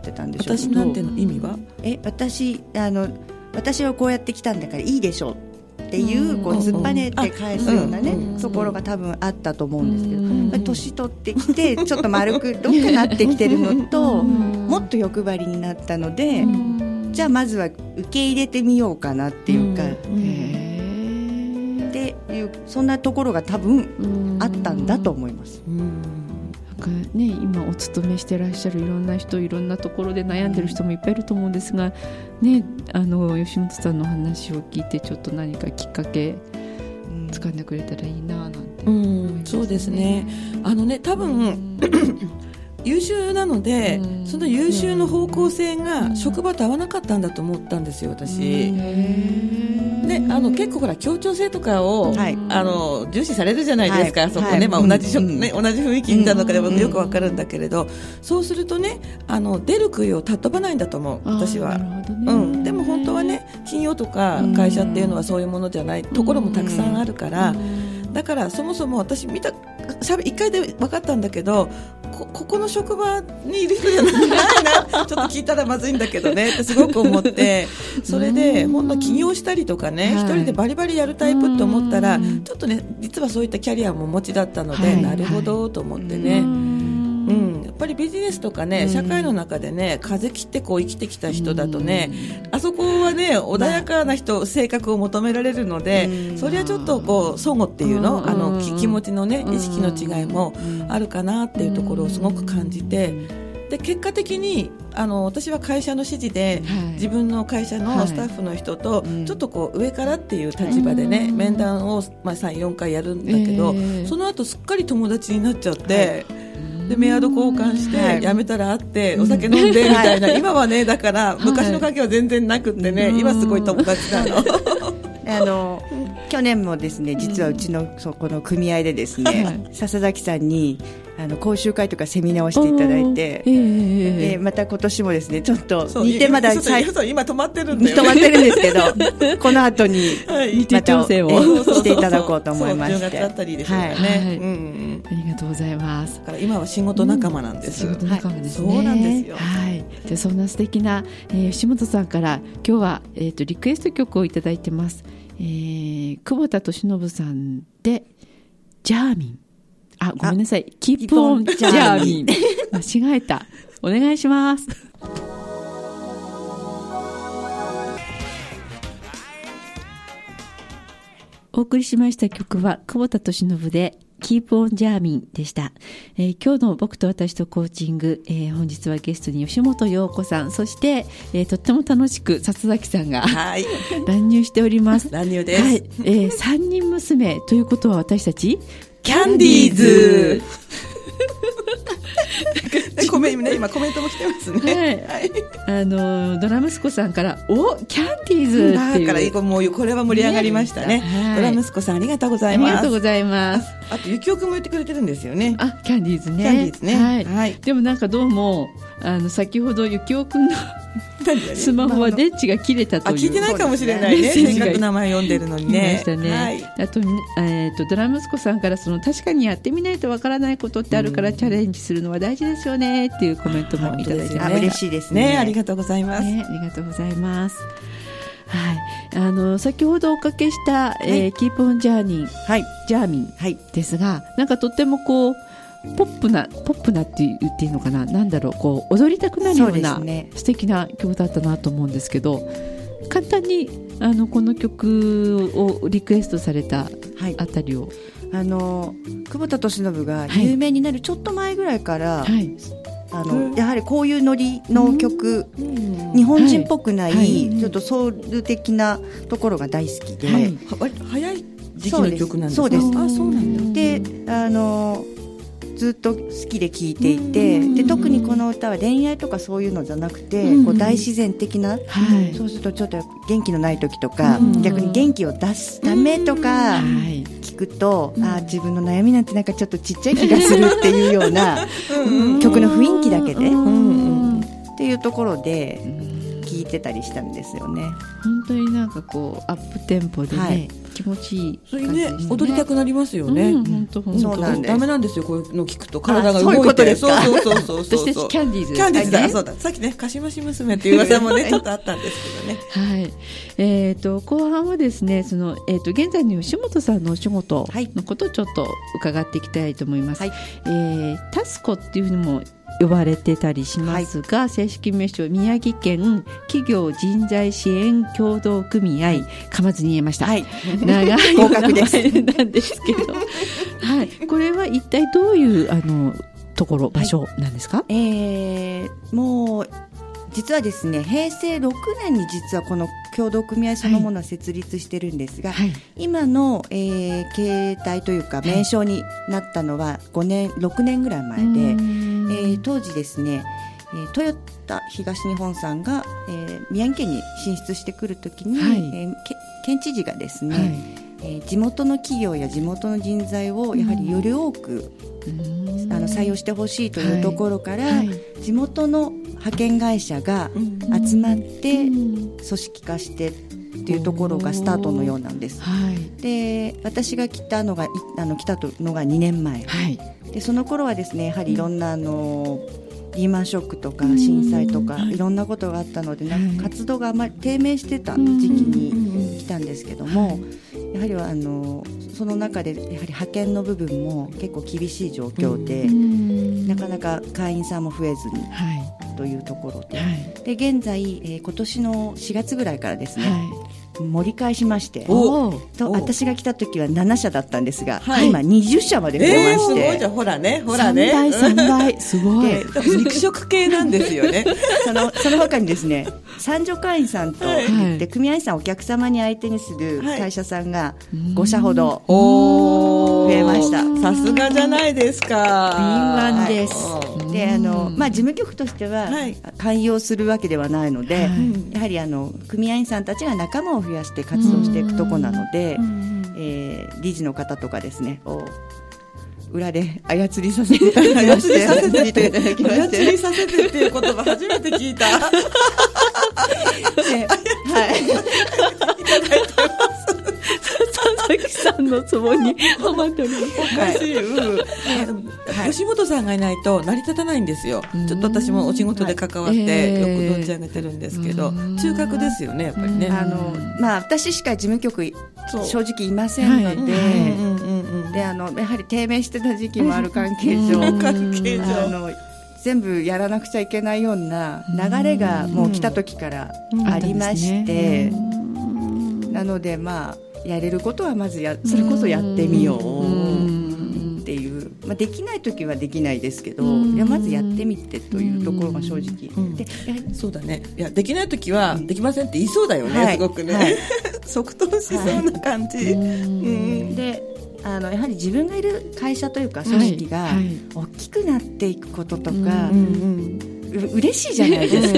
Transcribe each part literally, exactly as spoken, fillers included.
ってたんでしょう。私なんての意味は、え、私あの私はこうやってきたんだからいいでしょっていう、うん、こう突っぱねって返すようなね、うん、ところが多分あったと思うんですけど、うん、年取ってきてちょっと丸くどっかなってきてるのと、うん、もっと欲張りになったので、うん、じゃあまずは受け入れてみようかなっていうか、うんうん、っていうそんなところが多分あったんだと思います、うんうん、ね、今お勤めしてらっしゃるいろんな人、いろんなところで悩んでる人もいっぱいいると思うんですが、ね、あの吉本さんの話を聞いてちょっと何かきっかけつかんでくれたらいいななんて思いますね、うん、そうですね、あのね多分、うん、優秀なので、うん、その優秀の方向性が職場と合わなかったんだと思ったんですよ私、うん、であの結構ほら協調性とかを、はい、あの重視されるじゃないですか、はい、そこね、はい、まあ、同じ職、うん、ね、同じ雰囲気なのかでもよくわかるんだけれど、うん、そうするとねあの出る杭を尊ばないんだと思う私は、ね、うん、でも本当はね企業とか会社っていうのはそういうものじゃないところもたくさんあるから、うんうん、だからそもそも私見たいっかいで分かったんだけど、こ, ここの職場にいる人じゃないなちょっと聞いたらまずいんだけどねってすごく思って、それでほんの起業したりとかね、一人でバリバリやるタイプと思ったら、ちょっとね実はそういったキャリアもお持ちだったので、はい、なるほどと思ってね、はい、うん、やっぱりビジネスとかね社会の中でね風切ってこう生きてきた人だとね、あそこはね穏やかな人、性格を求められるので、それはちょっとこう相互っていうの、あの気持ちのね意識の違いもあるかなっていうところをすごく感じて、で結果的にあの私は会社の指示で、はい、自分の会社のスタッフの人と、はい、ちょっとこう上からっていう立場でね、うん、面談を、まあ、さん、よんかいやるんだけど、えー、その後すっかり友達になっちゃって、はい、でメアド交換して辞めたら会ってお酒飲んでみたいな、今はねだから昔の関係は全然なくってね、今すごい友達なのあの去年もですね、実はうちのそこの組合でですね、笹崎さんにあの講習会とかセミナーをしていただいて、えー、でまた今年もですねちょっと似て、まだ今止まってるんで、ね、止まってるんですけどこの後にまたをしていただこうと思いまして、じゅうがつあたりですからね、はいはい、うんうん、ありがとうございます。だから今は仕事仲間なんです、うん、仕事仲間ですね、はい、そうなんですよ、はい、じゃあそんな素敵な、えー、吉本さんから今日は、えー、とリクエスト曲をいただいてます、えー、久保田利伸さんでジャーミン、あ、ごめんなさい。キープオンジャーミン。間違えた。お願いします。お送りしました曲は久保田利伸でキープオンジャーミンでした、えー、今日の僕と私とコーチング、えー、本日はゲストに吉本陽子さん、そして、えー、とっても楽しく笹崎さんが、はい、乱入しております。乱入です、はい、えー、さんにん娘ということは私たちキャンディーズごめんね、今コメントも来てますね、はいはい、あのドラ息子さんからおキャンディーズっていうだからもうこれは盛り上がりましたね、はい、ドラ息子さんありがとうございます、ありがとうございます。あとゆきおくんも言ってくれてるんですよね、あキャンディーズね、キャンディーズね、はいはい、でもなんかどうもあの先ほどゆきおくんのスマホは電池が切れたという、あ聞いてないかもしれないね、せっかく名前読んでるのにね、あと、えー、とドラ息子さんからその確かにやってみないとわからないことってあるからチャレンジするのは大事ですよねっていうコメントもいただいて、ね、あ嬉しいですね、ありがとうございます、ね、ありがとうございます。はい、あの先ほどおかけした、はい、えー、キープオンジャーニー、はい、ジャーミンですが、はい、なんかとってもこうポップなポップなって言っていいのかな、なんだろう、こう踊りたくなるような素敵な曲だったなと思うんですけど、ね、簡単にあのこの曲をリクエストされたあたりを、はい、あの久保田利伸が有名になるちょっと前ぐらいから、はいはい、あのやはりこういうノリの曲、うん、日本人っぽくない、はい、ちょっとソウル的なところが大好きで、はい、早い時期の曲なんですか。そうです、あ、そうなんだ。で、あのずっと好きで聴いていて、で特にこの歌は恋愛とかそういうのじゃなくて、うんうん、こう大自然的な、はい、そうするとちょっと元気のない時とか、うん、逆に元気を出すためとか聞くと、うん、あ自分の悩みなんてなんかちょっとちっちゃい気がするっていうような曲の雰囲気だけで、うんうん、っていうところで聴いてたりしたんですよね。本当になんかこうアップテンポでね、はい、気持ちいい感じですね。それね、踊りたくなりますよね。うん、本当本当。そうなんです。ダメなんですよ、こういうの聞くと体が動いて。そういうことですか。そうそうそうそう。私たちキャンディーズ。キャンディーズだ。そうだ。さっきね、かしまし娘っていう噂もね、ちょっとあったんですけどね。はい。えっと、後半はですね、その、えっと、現在の吉本さんのお仕事のことをちょっと伺っていきたいと思います。はい。えー、タスコっていうふうにも呼ばれてたりしますが、はい、正式名称宮城県企業人材支援協同組合、噛まずに言えました、はい、長いお名前なんですけど、はい、これは一体どういうあのところ、はい、場所なんですか？えー、もう実はですね、へいせいろくねんに実はこの協同組合そのものは設立してるんですが、はい、今の、えー、形態というか名称になったのはごねんろくねんぐらい前で、はい、えー、当時ですね、トヨタ東日本さんが、えー、宮城県に進出してくるときに、はい、えー、県知事がですね、はい、えー、地元の企業や地元の人材をやはりより多く、うん、あの採用してほしいというところから、はいはい、地元の派遣会社が集まって組織化してっていうところがスタートのようなんです、はい、で私が来たのがあの来たのがにねんまえ、はい、でその頃はですね、やはりいろんなあのリーマンショックとか震災とかいろんなことがあったので、なんか活動があまり低迷してた時期に来たんですけども、やはりあのその中でやはり派遣の部分も結構厳しい状況で、なかなか会員さんも増えずに、はい、というところで、はい、で現在、えー、今年のしがつぐらいからですね、はい、盛り返しまして、おとお私が来た時はななしゃだったんですが、はい、今にじゅっしゃまで増えまして、えー、すごいじゃん、ほらね、ほらね、さんばい、さんばい、すごい肉食系なんですよねそのその他にですね、参助会員さんと、はい、で組合員さんをお客様に相手にする会社さんがごしゃほど増えました。さすがじゃないですか。敏腕です、はい、であの、まあ、事務局としては開業するわけではないので、はい、やはりあの組合員さんたちが仲間を増やして活動していくとこなので、えー、理事の方とかですねを裏で操りさせていただきまして操りさせてっていう言葉初めて聞いたね、はい、いただいてます佐々木さんのツボにハマっております。おかしい、うんはい、吉本さんがいないと成り立たないんですよ。ちょっと私もお仕事で関わってよく存じ上げてるんですけど、中核ですよね、やっぱりね。あの、まあ、私しか事務局正直いませんので、であのやはり低迷してた時期もある関係上関係上あの全部やらなくちゃいけないような流れがもう来た時からありまして、なのでまあやれることはまずやそれこそやってみようっていう、まあ、できない時はできないですけど、いやまずやってみてというところが正直で、そうだね、いやできない時はできませんって言いそうだよね、はい、すごくね、はい、即答しそうな感じ、はい、うんであのやはり自分がいる会社というか組織が大きくなっていくこととか、はいはい、う嬉しいじゃないです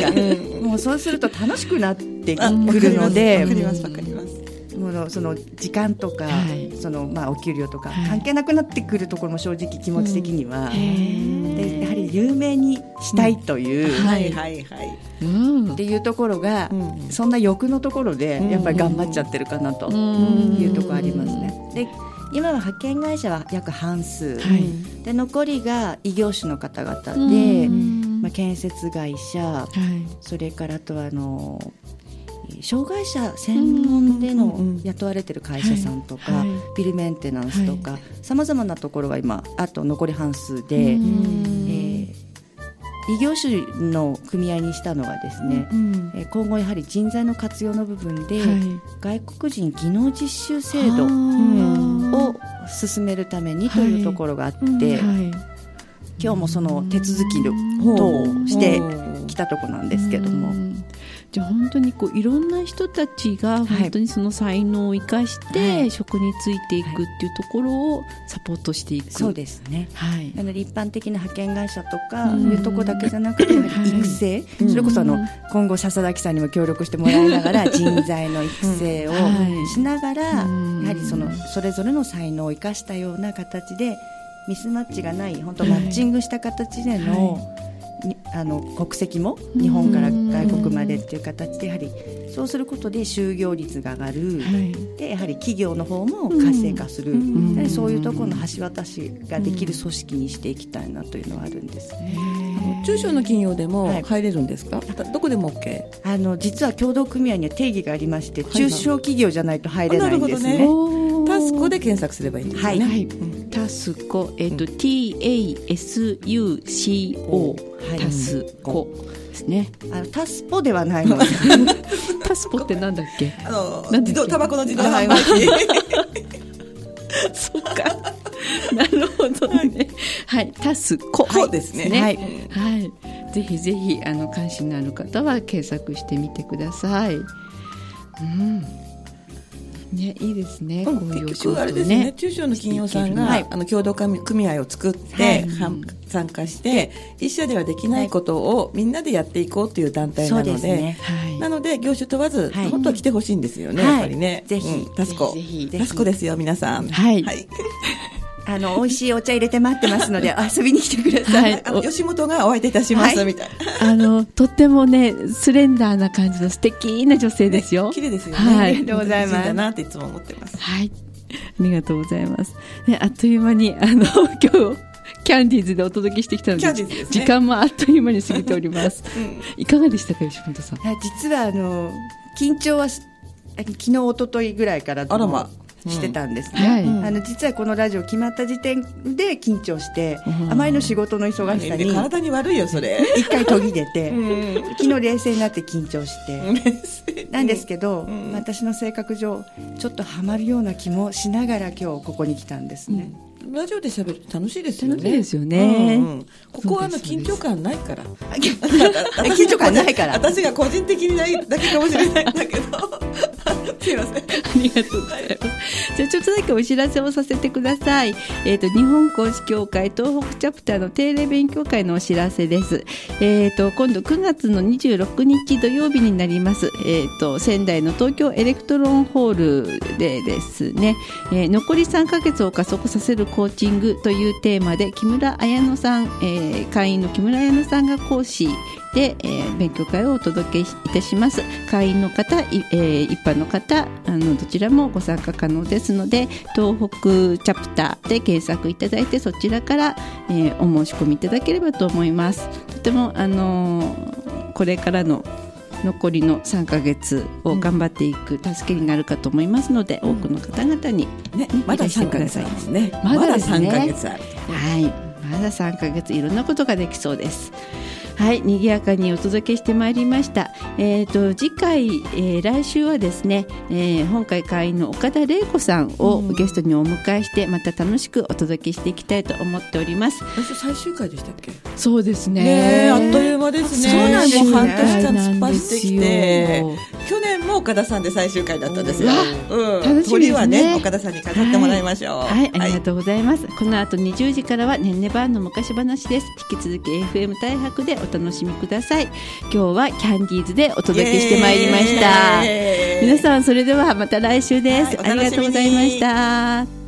かもうそうすると楽しくなってくるので、わかりますわかります。その時間とか、はい、そのまあお給料とか関係なくなってくるところも正直気持ち的には、うん、でやはり有名にしたいという、うん、はいはいはい、うん、っていうところが、うん、そんな欲のところでやっぱり頑張っちゃってるかなというところありますね。で今は派遣会社は約半数、はい、で残りが異業種の方々で、まあ、建設会社、はい、それからあとはあの障害者専門での雇われてる会社さんとか、ビルメンテナンスとか、さまざまなところが今あと残り半数で、えー、異業種の組合にしたのはですね、うんえー、今後やはり人材の活用の部分で、はい、外国人技能実習制度を進めるためにというところがあって、はいはい、今日もその手続き等をしてきたところなんですけども、じゃあ本当にこういろんな人たちが本当にその才能を生かして職についていくっていうところをサポートしていく、はいはい、そうですね、はい、なので一般的な派遣会社とかいうところだけじゃなくて育成、はい、それこそあの今後笹崎さんにも協力してもらいながら人材の育成をしながら、やはりそのそれぞれの才能を生かしたような形でミスマッチがない、本当マッチングした形での、はいはいあの国籍も日本から外国までっていう形でやはりそうすることで就業率が上がる、はい、でやはり企業の方も活性化する、うん、そういうところの橋渡しができる組織にしていきたいなというのはあるんですね。中小の企業でも入れるんですか、はい、どこでも OK？ あの実は協同組合には定義がありまして、はい、中小企業じゃないと入れないんですね。タスコで検索すればいいんですよね、はい、タスコ、えーと、うん、ティーエーエスユーシーオー、はい、タスコですね。あのタスポではないのでタスポってなんだっけ、あのタバコの自動販売機そうかなるほどね、はいはい、タスコ、はい、ですね、はいはい、ぜひぜひあの関心のある方は検索してみてください。うんね、いいですね。うん、こういう結局あれですね、中小の企業さんが、はい、あの共同組合を作って、はい、参加して、一社ではできないことをみんなでやっていこうという団体なの で, で、ねはい、なので業種問わず、はい、本当は来てほしいんですよね、はい、やっぱりね。ぜひ、うん、タスコ、ぜひぜひタスコですよ皆さん。はい。はいあの美味しいお茶入れて待ってますので遊びに来てください、はい、あの吉本がお相手いたします、はい、みたいなあのとってもねスレンダーな感じの素敵な女性ですよ、ね、綺麗ですよね、はい、ありがとうございます。美人だなっていつも思ってます、はい、ありがとうございます、ね、あっという間にあの今日キャンディーズでお届けしてきたの で, で、ね、時間もあっという間に過ぎております、うん、いかがでしたか吉本さん。実はあの緊張は昨日一昨日ぐらいからあらましてたんですね、うんはい、あの実はこのラジオ決まった時点で緊張して、うん、あまりの仕事の忙しさに体に悪いよそれ一回途切れて、うん、昨日冷静になって緊張してなんですけど、うん、私の性格上ちょっとハマるような気もしながら今日ここに来たんですね、うんラジオで喋ると楽しいですよね。楽しいですよね、うんうん、ここはあの緊張感ないから緊張感ないから私が個人的にないだけかもしれないんだけどすいませんありがとうございますじゃあちょっとだけお知らせをさせてください、えー、と日本孔子協会東北チャプターの定例勉強会のお知らせです、えー、と今度くがつのにじゅうろくにち土曜日になります、えー、と仙台の東京エレクトロンホールでですね、えー、残りさんかげつを加速させるコーチングというテーマで木村彩乃さん、えー、会員の木村彩乃さんが講師で、えー、勉強会をお届けいたします。会員の方、えー、一般の方あのどちらもご参加可能ですので東北チャプターで検索いただいてそちらから、えー、お申し込みいただければと思います。とても、あのー、これからの残りのさんかげつを頑張っていく助けになるかと思いますので、うん、多くの方々に、ね、まださんかげつありますね。まださんかげつある、はい、まださんかげついろんなことができそうです。はい、にぎやかにお届けしてまいりました、えー、と次回、えー、来週はですね、えー、本会会員の岡田玲子さんをゲストにお迎えしてまた楽しくお届けしていきたいと思っております。来週最終回でしたっけ。そうです ね, ねあっという間ですね。そうなんです、ね、もう半年間突っ走ってきて去年も岡田さんで最終回だったんですよ、うん、楽しみですね。鳥はね岡田さんに飾ってもらいましょう、はいはい、ありがとうございます、はい、この後にじゅうじからはねんねばんの昔話です。引き続き エフエム 大白でお楽しみください。今日はキャンディーズでお届けしてまいりました。皆さんそれではまた来週です、はい、ありがとうございました。